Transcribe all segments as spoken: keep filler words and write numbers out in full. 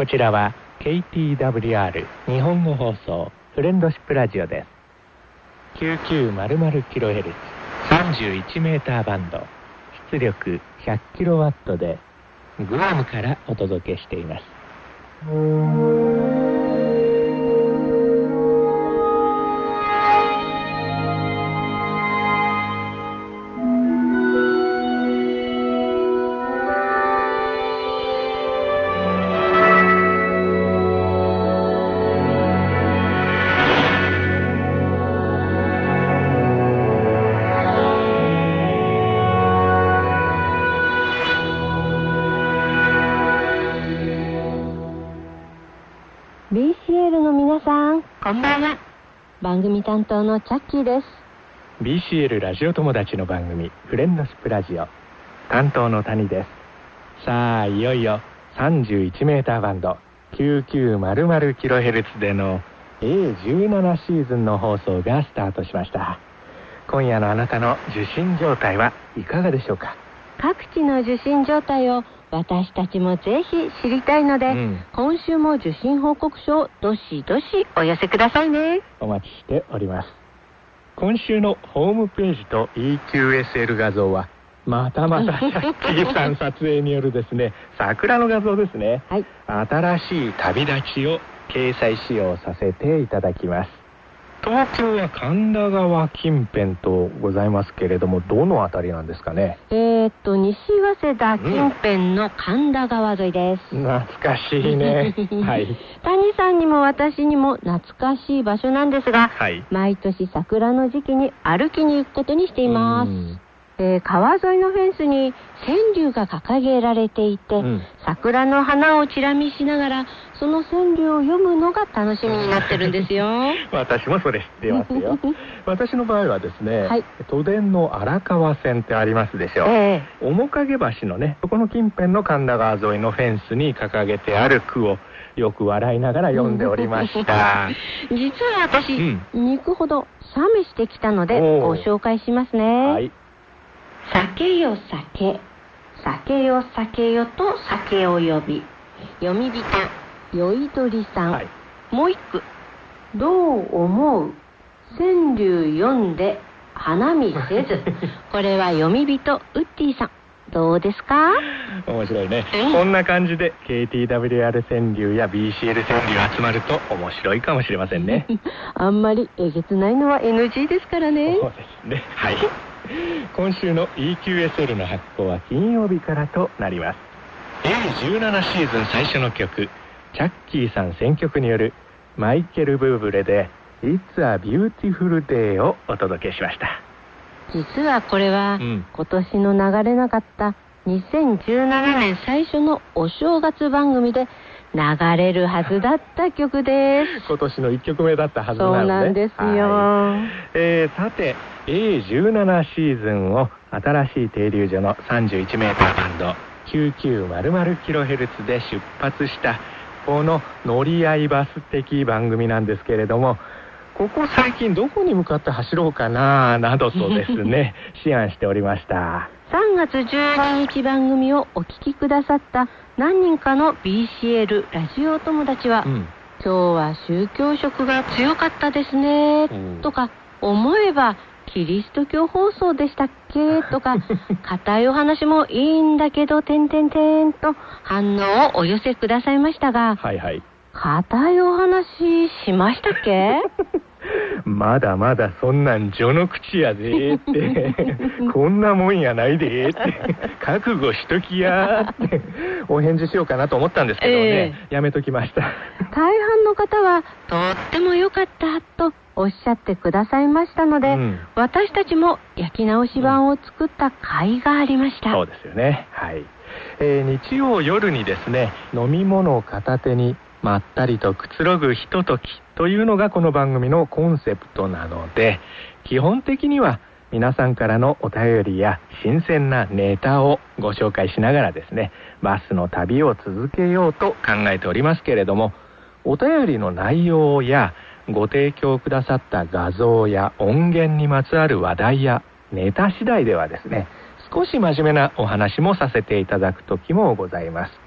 こちらは ケーティーダブリューアール 日本語放送フレンドシップラジオです。 きゅうせんきゅうひゃくキロヘルツ さんじゅういちメーターバンド、出力 ひゃくキロワット でグアムからお届けしています。ビーシーエル の皆さん、こんばんは。番組担当のチャッキーです。 ビーシーエル ラジオ友達の番組フレンドシップラジオ担当の谷です。さあ、いよいよさんじゅういちメーターバンド きゅうせんきゅうひゃくキロヘルツ での エーじゅうなな シーズンの放送がスタートしました。今夜のあなたの受信状態はいかがでしょうか。各地の受信状態を私たちもぜひ知りたいので、うん、今週も受信報告書をどしどしお寄せくださいね。お待ちしております。今週のホームページと イーキューエスエル 画像はまたまたシャッキーさん撮影によるですね桜の画像ですね、はい、新しい旅立ちを掲載使用させていただきます。東京は神田川近辺とございますけれども、どのあたりなんですかね。えーっと西早稲田近辺の神田川沿いです、うん、懐かしいねはい。谷さんにも私にも懐かしい場所なんですが、はい、毎年桜の時期に歩きに行くことにしています。えー、川沿いのフェンスに川柳が掲げられていて、うん、桜の花をチラ見しながらその川柳を読むのが楽しみになってるんですよ私もそれ知ってますよ私の場合はですね、はい、都電の荒川線ってありますでしょう、えー、面影橋のね、そこの近辺の神田川沿いのフェンスに掲げてある句をよく笑いながら読んでおりました実は私、うん、肉ほど冷めしてきたのでご紹介しますね。はい。酒よ酒、酒よ酒よと酒を呼び、読み人酔い鳥さん、はい、もう一句。どう思う川柳読んで花見せずこれは読み人ウッディさん、どうですか。面白いね、うん、こんな感じで ケーティーダブリューアール 川柳や ビーシーエル 川柳集まると面白いかもしれませんねあんまりえげつないのは エヌジー ですからね。そうですね、はい今週の イーキューエスエル の発行は金曜日からとなります。 エーじゅうなな シーズン最初の曲、チャッキーさん選曲によるマイケル・ブーブレで It's a Beautiful Day をお届けしました。実はこれは、うん、今年の流れなかったにせんじゅうななねん最初のお正月番組で流れるはずだった曲です今年のいっきょくめだったはずなので、そうなんですよ、えー、さて エーじゅうなな シーズンを新しい停留所のさんじゅういちメーターバンド きゅうせんきゅうひゃくキロヘルツ で出発したこの乗り合いバス的番組なんですけれども、ここ最近どこに向かって走ろうかななどとですね思案しておりました。さんがつじゅうににち番組をお聞きくださった何人かの ビーシーエル ラジオ友達は、うん、今日は宗教色が強かったですね、うん、とか、思えばキリスト教放送でしたっけとか固いお話もいいんだけどてんてんてんと反応をお寄せくださいましたが、はいはい、固いお話しましたっけまだまだそんなん序の口やでってこんなもんやないでって覚悟しときやってお返事しようかなと思ったんですけどね、えー、やめときました大半の方はとっても良かったとおっしゃってくださいましたので、うん、私たちも焼き直し版を作った甲斐がありました、うん、そうですよね、はい。えー、日曜夜にですね、飲み物を片手にまったりとくつろぐひとときというのがこの番組のコンセプトなので、基本的には皆さんからのお便りや新鮮なネタをご紹介しながらですね、バスの旅を続けようと考えておりますけれども、お便りの内容やご提供くださった画像や音源にまつわる話題やネタ次第ではですね、少し真面目なお話もさせていただく時もございます。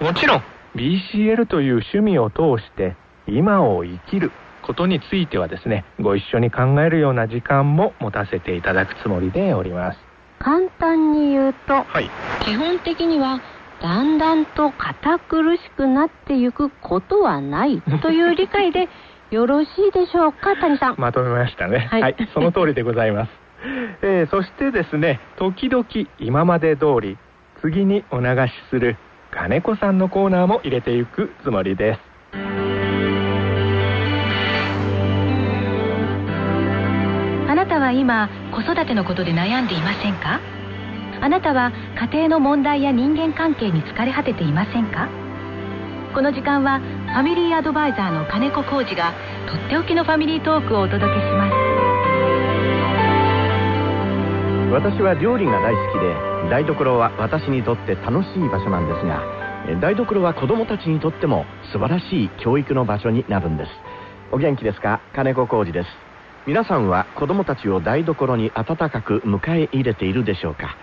もちろんビーシーエル という趣味を通して今を生きることについてはですね、ご一緒に考えるような時間も持たせていただくつもりでおります。簡単に言うと、はい、基本的にはだんだんと堅苦しくなっていくことはないという理解でよろしいでしょうか、谷さん。まとめましたね。はい、はい、その通りでございます。えー、そしてですね、時々今まで通り次にお流しする金子さんのコーナーも入れていくつもりです。あなたは今子育てのことで悩んでいませんか？あなたは家庭の問題や人間関係に疲れ果てていませんか？この時間はファミリーアドバイザーの金子浩二がとっておきのファミリートークをお届けします。私は料理が大好きで、台所は私にとって楽しい場所なんですが、台所は子供たちにとっても素晴らしい教育の場所になるんです。お元気ですか？金子浩二です。皆さんは子供たちを台所に温かく迎え入れているでしょうか？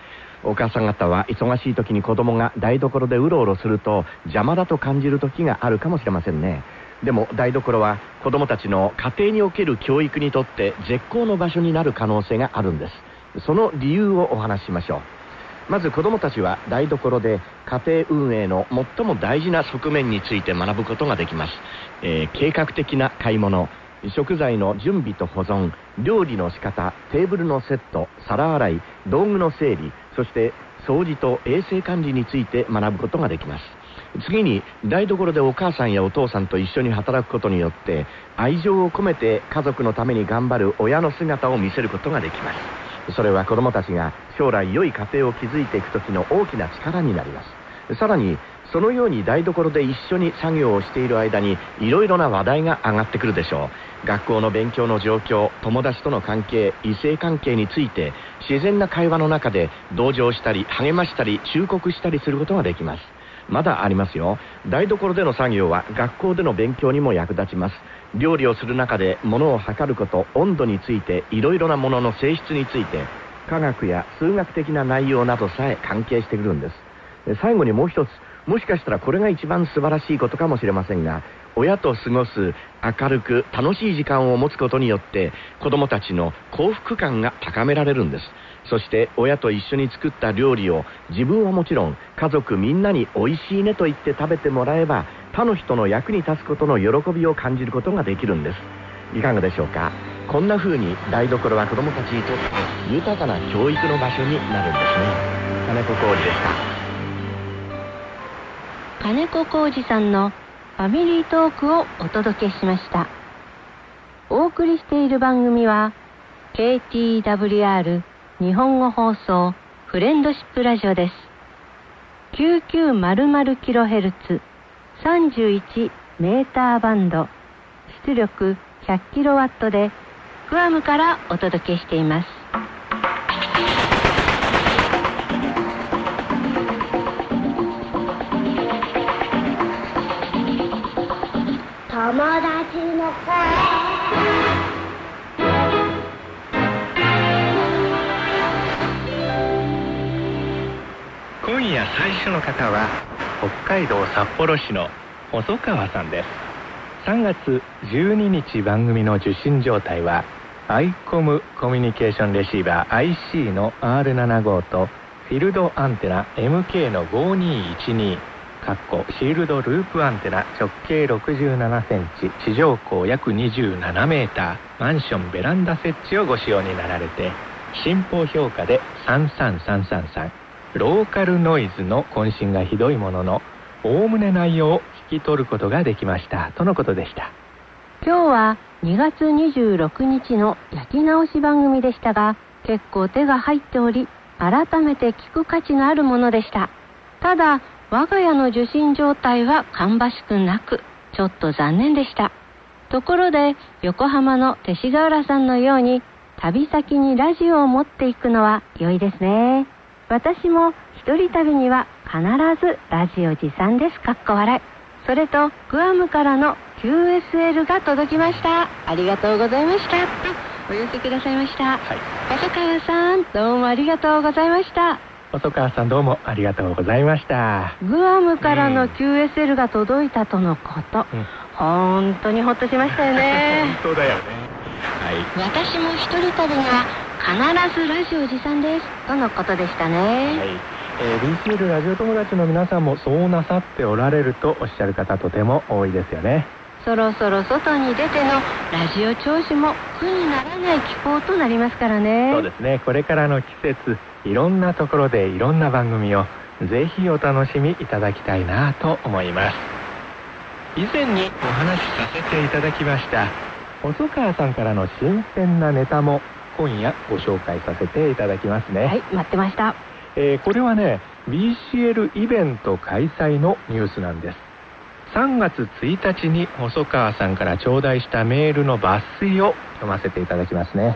お母さん方は忙しい時に子供が台所でうろうろすると邪魔だと感じる時があるかもしれませんね。でも台所は子供たちの家庭における教育にとって絶好の場所になる可能性があるんです。その理由をお話ししましょう。まず子どもたちは台所で家庭運営の最も大事な側面について学ぶことができます。えー、計画的な買い物、食材の準備と保存、料理の仕方、テーブルのセット、皿洗い、道具の整理、そして掃除と衛生管理について学ぶことができます。次に台所でお母さんやお父さんと一緒に働くことによって愛情を込めて家族のために頑張る親の姿を見せることができます。それは子どもたちが将来良い家庭を築いていく時の大きな力になります。さらにそのように台所で一緒に作業をしている間にいろいろな話題が上がってくるでしょう。学校の勉強の状況、友達との関係、異性関係について自然な会話の中で同情したり励ましたり忠告したりすることができます。まだありますよ。台所での作業は学校での勉強にも役立ちます。料理をする中で物を測ること、温度について、いろいろなものの性質について、科学や数学的な内容などさえ関係してくるんです。最後にもう一つ、もしかしたらこれが一番素晴らしいことかもしれませんが、親と過ごす明るく楽しい時間を持つことによって子どもたちの幸福感が高められるんです。そして親と一緒に作った料理を自分はもちろん家族みんなにおいしいねと言って食べてもらえば、他の人の役に立つことの喜びを感じることができるんです。いかがでしょうか？こんな風に台所は子どもたちにとって豊かな教育の場所になるんですね。金子浩二でした。金子浩二さんのファミリートークをお届けしました。お送りしている番組は ケーティーダブリューアール 日本語放送フレンドシップラジオです。 きゅうせんきゅうひゃくキロヘルツ さんじゅういちメーターバンド、出力 ひゃくキロワット でグアムからお届けしています。友達の声。今夜最初の方は北海道札幌市の細川さんです。さんがつじゅうににち番組の受信状態はアイコムコミュニケーションレシーバー アイシー の アールななじゅうご とフィルドアンテナ エムケー のごにいちにかっこシールドループアンテナ直径ろくじゅうななセンチ、地上高約にじゅうななメーター、マンションベランダ設置をご使用になられて、信報評価でさんさんさんさんさん、ローカルノイズの混信がひどいもののおおむね内容を聞き取ることができましたとのことでした。今日はにがつにじゅうろくにちの焼き直し番組でしたが、結構手が入っており改めて聞く価値のあるものでした。ただ我が家の受信状態は芳しくなくちょっと残念でした。ところで横浜の勅使河原さんのように旅先にラジオを持っていくのは良いですね。私も一人旅には必ずラジオ持参ですかっこ笑い。それとグアムからの キューエスエル が届きました。ありがとうございましたとお寄せくださいました。はい、細川さんどうもありがとうございました。細川さん、どうもありがとうございました。グアムからの キューエスエル が届いたとのこと、うん、本当にほっとしましたよね。本当だよね、はい、私も一人旅が必ずラジオ持参ですとのことでしたね、はい。えー、ビーシーエル ラジオ友達の皆さんもそうなさっておられるとおっしゃる方とても多いですよね。そろそろ外に出てのラジオ聴取も苦にならない気候となりますからね。そうですね、これからの季節、いろんなところでいろんな番組をぜひお楽しみいただきたいなと思います。以前にお話しさせていただきました細川さんからの新鮮なネタも今夜ご紹介させていただきますね。はい、待ってました。えー、これはね ビーシーエル イベント開催のニュースなんです。さんがつついたちに細川さんから頂戴したメールの抜粋を読ませていただきますね。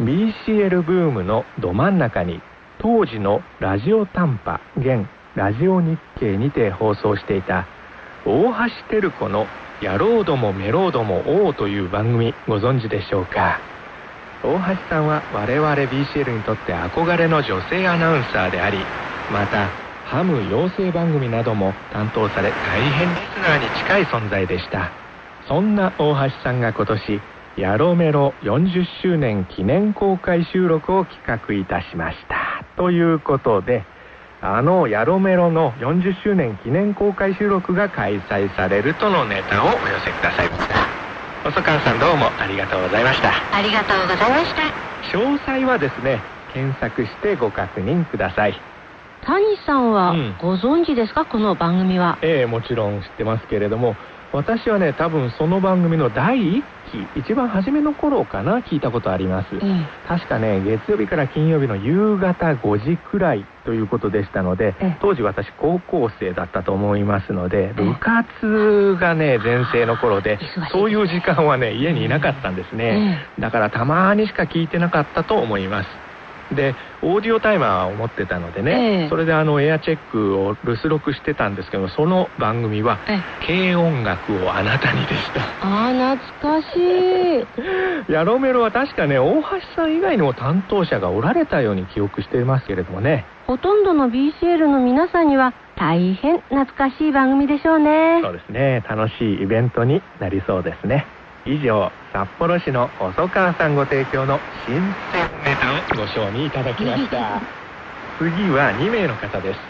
ビーシーエル ブームのど真ん中に当時のラジオ短波現ラジオ日経にて放送していた大橋テル子の野郎どもメローども王という番組、ご存知でしょうか。大橋さんは我々 ビーシーエル にとって憧れの女性アナウンサーであり、またハム養成番組なども担当され大変リスナーに近い存在でした。そんな大橋さんが今年ヤロメロよんじゅっしゅうねん記念公開収録を企画いたしました。ということで、あのヤロメロのよんじゅっしゅうねん記念公開収録が開催されるとのネタをお寄せくださいました。細川さん、どうもありがとうございました。ありがとうございました。詳細はですね、検索してご確認ください。谷さんはご存知ですか、うん、この番組は。ええ、もちろん知ってますけれども、私はね、多分その番組のだいいっき、一番初めの頃かな、聞いたことあります、うん、確かね、月曜日から金曜日の夕方ごじくらいということでしたので、当時私高校生だったと思いますので、部活がね全盛の頃で、そういう時間はね家にいなかったんですね。だからたまにしか聞いてなかったと思います。でオーディオタイマーを持ってたのでね、えー、それであのエアチェックを留守録してたんですけど、その番組は軽音楽をあなたにでした。あー、懐かしい。ヤロメロは確かね大橋さん以外にも担当者がおられたように記憶していますけれどもね。ほとんどの ビーシーエル の皆さんには大変懐かしい番組でしょうね。そうですね、楽しいイベントになりそうですね。以上、札幌市の細川さんご提供の新鮮ネタをご賞味いただきました。次はにめいの方です。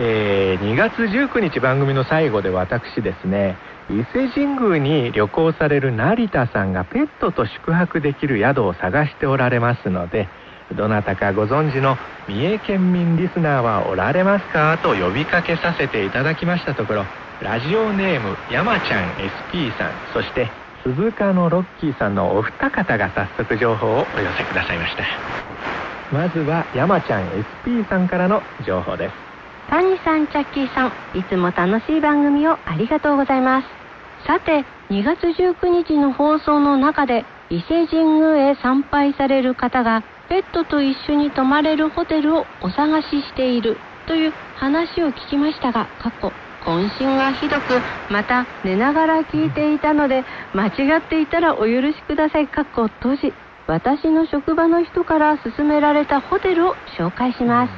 えー、にがつじゅうくにち番組の最後で私ですね、伊勢神宮に旅行される成田さんがペットと宿泊できる宿を探しておられますので、どなたかご存知の三重県民リスナーはおられますかと呼びかけさせていただきましたところ、ラジオネーム山ちゃん エスピー さん、そして鈴鹿のロッキーさんのお二方が早速情報をお寄せくださいました。まずは山ちゃん エスピー さんからの情報です。谷さん、チャッキーさん、いつも楽しい番組をありがとうございます。さて、にがつじゅうくにちの放送の中で伊勢神宮へ参拝される方がペットと一緒に泊まれるホテルをお探ししているという話を聞きましたが、過去渾身がひどく、また寝ながら聞いていたので間違っていたらお許しくださいかっこ閉じ、私の職場の人から勧められたホテルを紹介します。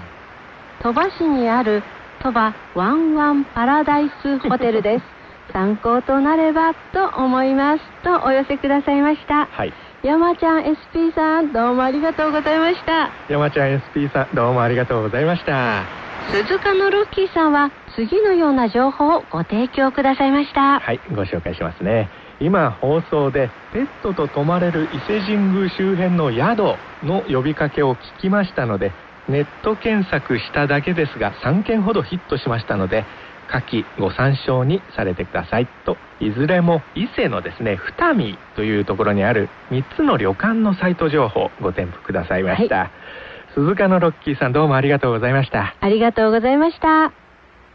鳥羽市にある鳥羽ワンワンパラダイスホテルです。参考となればと思いますとお寄せくださいました、はい。山ちゃん エスピー さん、どうもありがとうございました。山ちゃん エスピー さん、どうもありがとうございました。鈴鹿のロッキーさんは次のような情報をご提供くださいました。はい、ご紹介しますね。今放送でペットと泊まれる伊勢神宮周辺の宿の呼びかけを聞きましたので、ネット検索しただけですがさんけんほどヒットしましたので、下記ご参照にされてくださいと。いずれも伊勢のですね二見というところにあるみっつの旅館のサイト情報ご添付くださいました、はい。鈴鹿のロッキーさん、どうもありがとうございました。ありがとうございました。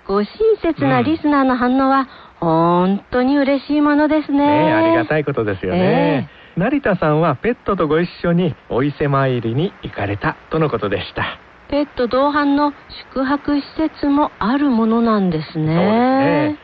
ご親切なリスナーの反応は本当に嬉しいものですね、うん、ね、ありがたいことですよね、えー、成田さんはペットとご一緒にお伊勢参りに行かれたとのことでした。ペット同伴の宿泊施設もあるものなんですね。そうですね、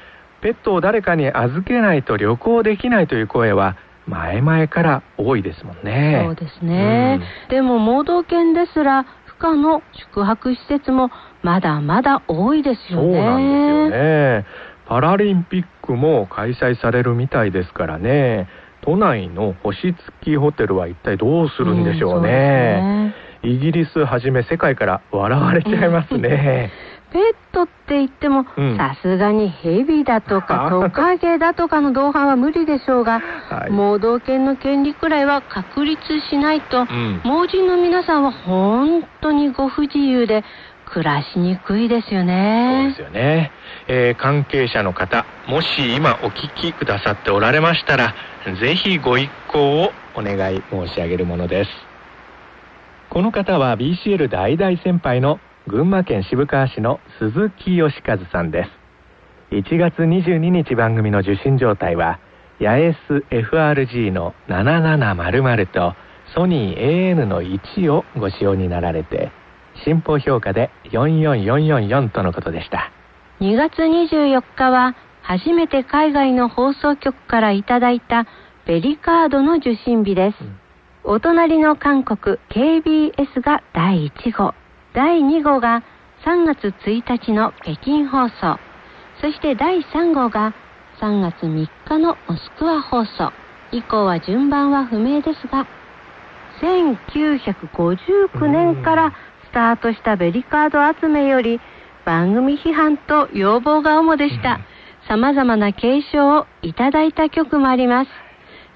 ペットを誰かに預けないと旅行できないという声は前々から多いですもんね。そうですね、うん、でも盲導犬ですら下の宿泊施設もまだまだ多いですよね。そうなんですよね。パラリンピックも開催されるみたいですからね。都内の星付きホテルは一体どうするんでしょうね。うん、そうですね。イギリスはじめ世界から笑われちゃいますね。ペットって言ってもさすがにヘビだとかトカゲだとかの同伴は無理でしょうが、はい、盲導犬の権利くらいは確立しないと、うん、盲人の皆さんは本当にご不自由で暮らしにくいですよね。そうですよね、えー、関係者の方、もし今お聞きくださっておられましたら、ぜひご一行をお願い申し上げるものです。この方は ビーシーエル 大大先輩の群馬県渋川市の鈴木義和さんです。いちがつにじゅうににち番組の受信状態は八重洲 エフアールジー のななななまるまるとソニー エーエヌ のいちをご使用になられて、新報評価でよんよんよんよんよんとのことでした。にがつにじゅうよっかは初めて海外の放送局からいただいたベリカードの受信日です、うん、お隣の韓国 ケービーエス がだいいちごう、だいにごうがさんがつついたちの北京放送、そしてだいさんごうがさんがつみっかのモスクワ放送、以降は順番は不明ですが、せんきゅうひゃくごじゅうきゅうねんからスタートしたベリカード集めより番組批判と要望が主でした。様々な継承をいただいた曲もあります。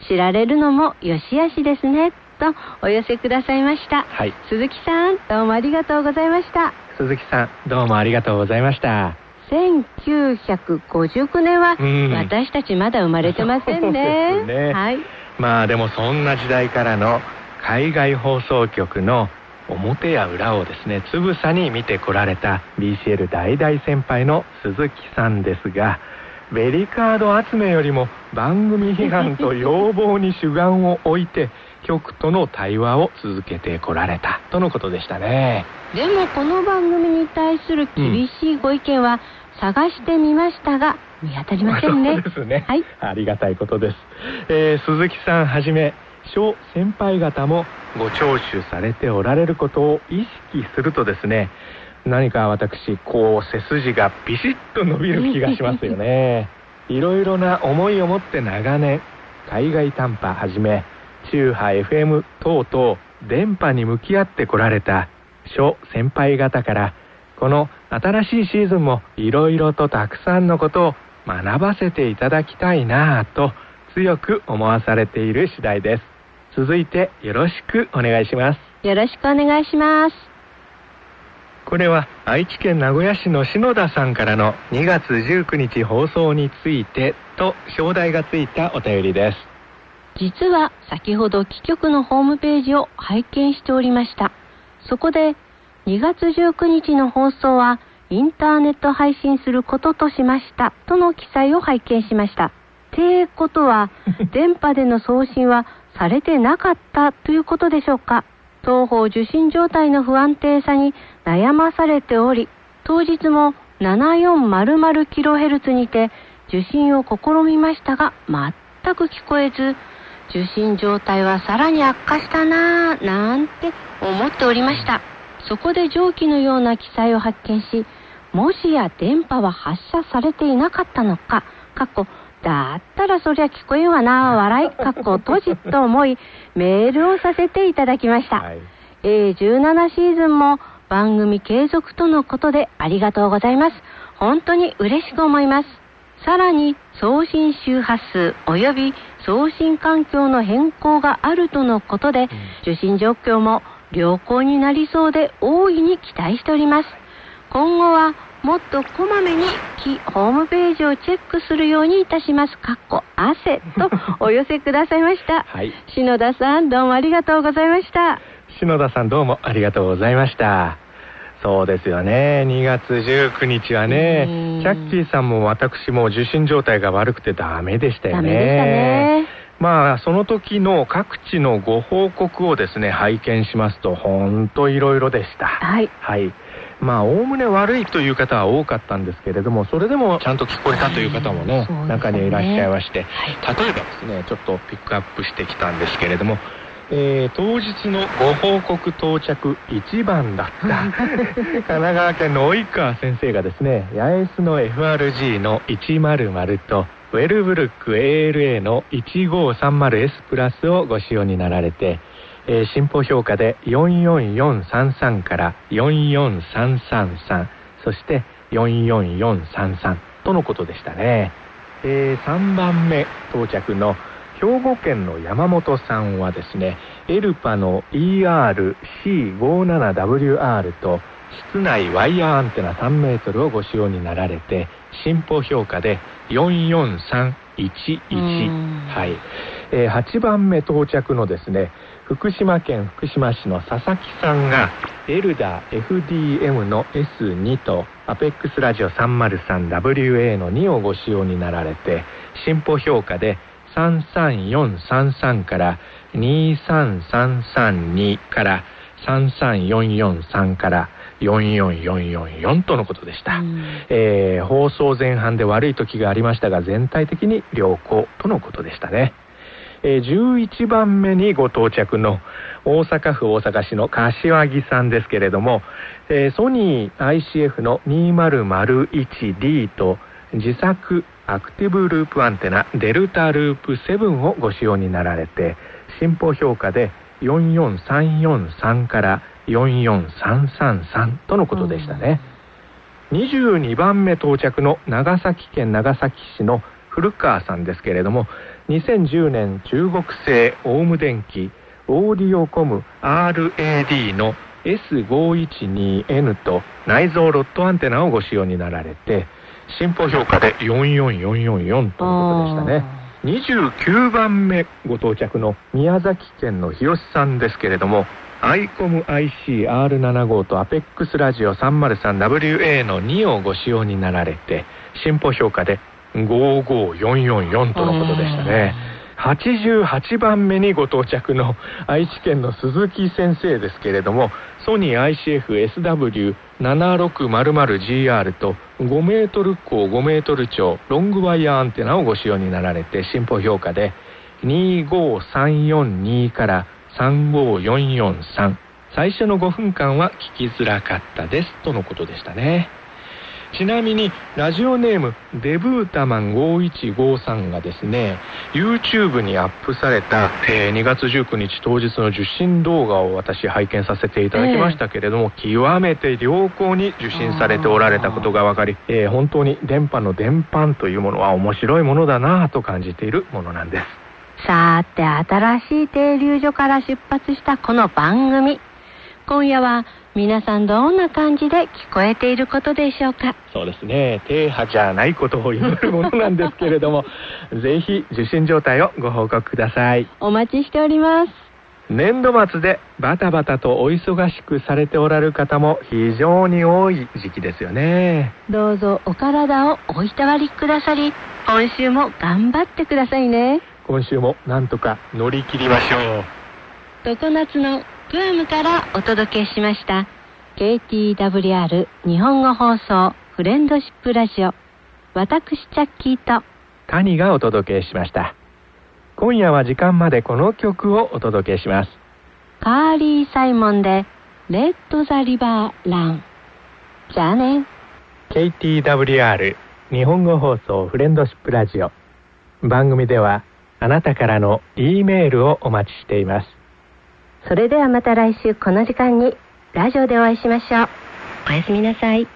知られるのもよしあしですね。とお寄せくださいました、はい、鈴木さんどうもありがとうございました。鈴木さんどうもありがとうございました。せんきゅうひゃくごじゅうきゅうねんは私たちまだ生まれてませんね。そうですね、はい、まあでもそんな時代からの海外放送局の表や裏をですね、つぶさに見てこられた ビーシーエル 大大先輩の鈴木さんですが、ベリカード集めよりも番組批判と要望に主眼を置いて局との対話を続けてこられたとのことでしたね。でもこの番組に対する厳しいご意見は探してみましたが、うん、見当たりませんね。そうですね、はい、ありがたいことです、えー、鈴木さんはじめ小先輩方もご聴取されておられることを意識するとですね、何か私こう背筋がビシッと伸びる気がしますよね。いろいろな思いを持って長年海外短波はじめ中波 エフエム 等々電波に向き合ってこられた諸先輩方から、この新しいシーズンもいろいろとたくさんのことを学ばせていただきたいなぁと強く思わされている次第です。続いてよろしくお願いします。よろしくお願いします。これは愛知県名古屋市の篠田さんからのにがつじゅうくにち放送についてと招待がついたお便りです。実は先ほど基局のホームページを拝見しておりました。そこでにがつじゅうくにちの放送はインターネット配信することとしましたとの記載を拝見しました。ってことは電波での送信はされてなかったということでしょうか。当方受信状態の不安定さに悩まされており、当日も ななせんよんひゃくキロヘルツ にて受信を試みましたが全く聞こえず、受信状態はさらに悪化したなぁなんて思っておりました。そこで上記のような記載を発見し、もしや電波は発射されていなかったのか、かっこだったらそりゃ聞こえんわなぁ笑いかっこ閉じと思いメールをさせていただきました、はい、エーじゅうなな シーズンも番組継続とのことでありがとうございます。本当に嬉しく思います。さらに送信周波数及び送信環境の変更があるとのことで、受信状況も良好になりそうで大いに期待しております。今後はもっとこまめにきホームページをチェックするようにいたしますかっこ汗とお寄せくださいました、はい、篠田さんどうもありがとうございました。篠田さんどうもありがとうございました。そうですよね。にがつじゅうくにちはね、チャッキーさんも私も受信状態が悪くてダメでしたよね。ダメでしたね。まあその時の各地のご報告をですね拝見しますと本当いろいろでした。はい、はい、まあおおむね悪いという方は多かったんですけれども、それでもちゃんと聞こえたという方もね、はい、中にいらっしゃいまして、はい、例えばですねちょっとピックアップしてきたんですけれども、えー、当日のご報告到着いちばんだった神奈川県の及川先生がですね、八重洲の エフアールジー のいちまるまるとウェルブルック エーエルエー の いちごさんまるエス プラスをご使用になられて、えー、進歩評価でよんよんよんさんさんからよんよんさんさんさん、そしてよんよんよんさんさんとのことでしたね。えー、さんばんめ到着の兵庫県の山本さんはですね、エルパの イーアールシーごじゅうななダブリューアール と室内ワイヤーアンテナさんメートルをご使用になられて、進歩評価でよんよんさんいちいち、はい。えー、はちばんめ到着のですね、福島県福島市の佐々木さんがエルダー エフディーエム の エスに とアペックスラジオ さんまるさんダブリューエー のにをご使用になられて、進歩評価でさんさんよんさんさんからにさんさんさんにからさんさんよんよんさんからよんよんよんよんよんとのことでした。えー、放送前半で悪い時がありましたが、全体的に良好とのことでしたね。えー、じゅういちばんめにご到着の大阪府大阪市の柏木さんですけれども、えー、ソニー アイシーエフ の にまるまるいちディー と自作アクティブループアンテナデルタループななをご使用になられて、進歩評価でよんよんさんよんさんからよんよんさんさんさんとのことでしたね。うん、にじゅうにばんめ到着の長崎県長崎市の古川さんですけれども、にせんじゅうねん中国製オウム電機オーディオコム アールエーディー の エスごひゃくじゅうにエヌ と内蔵ロットアンテナをご使用になられて、進歩評価でよんよんよんよんよんとのことでしたね。にじゅうきゅうばんめご到着の宮崎県の日吉さんですけれども、アイコム アイシーアールななじゅうご とアペックスラジオ さんまるさんダブリューエー のにをご使用になられて、進歩評価でごごよんよんよんとのことでしたね。はちじゅうはちばんめにご到着の愛知県の鈴木先生ですけれども、ソニー アイシーエフエスダブリューななろくまるまるジーアール とごメートルこうごメートル超ロングワイヤーアンテナをご使用になられて、進歩評価でにごさんよんにからさんごよんよんさん、最初のごふんかんは聞きづらかったですとのことでしたね。ちなみにラジオネームデブータマンごいちごさんがですね、 YouTube にアップされた、えー、にがつじゅうくにち当日の受信動画を私拝見させていただきましたけれども、えー、極めて良好に受信されておられたことが分かり、えー、本当に電波の伝播というものは面白いものだなぁと感じているものなんです。さて、新しい停留所から出発したこの番組、今夜は皆さんどんな感じで聞こえていることでしょうか。そうですね、停波じゃないことを祈るものなんですけれどもぜひ受信状態をご報告ください。お待ちしております。年度末でバタバタとお忙しくされておられる方も非常に多い時期ですよね。どうぞお体をおいたわりくださり、今週も頑張ってくださいね。今週もなんとか乗り切りましょう。常夏のグアムからお届けしました ケーティーダブリューアール 日本語放送フレンドシップラジオ、私チャッキーと谷がお届けしました。今夜は時間までこの曲をお届けします。カーリー・サイモンでレッド・ザ・リバー・ラン。じゃあね。 ケーティーダブリューアール 日本語放送フレンドシップラジオ、番組ではあなたからの E メールをお待ちしています。それではまた来週この時間にラジオでお会いしましょう。おやすみなさい。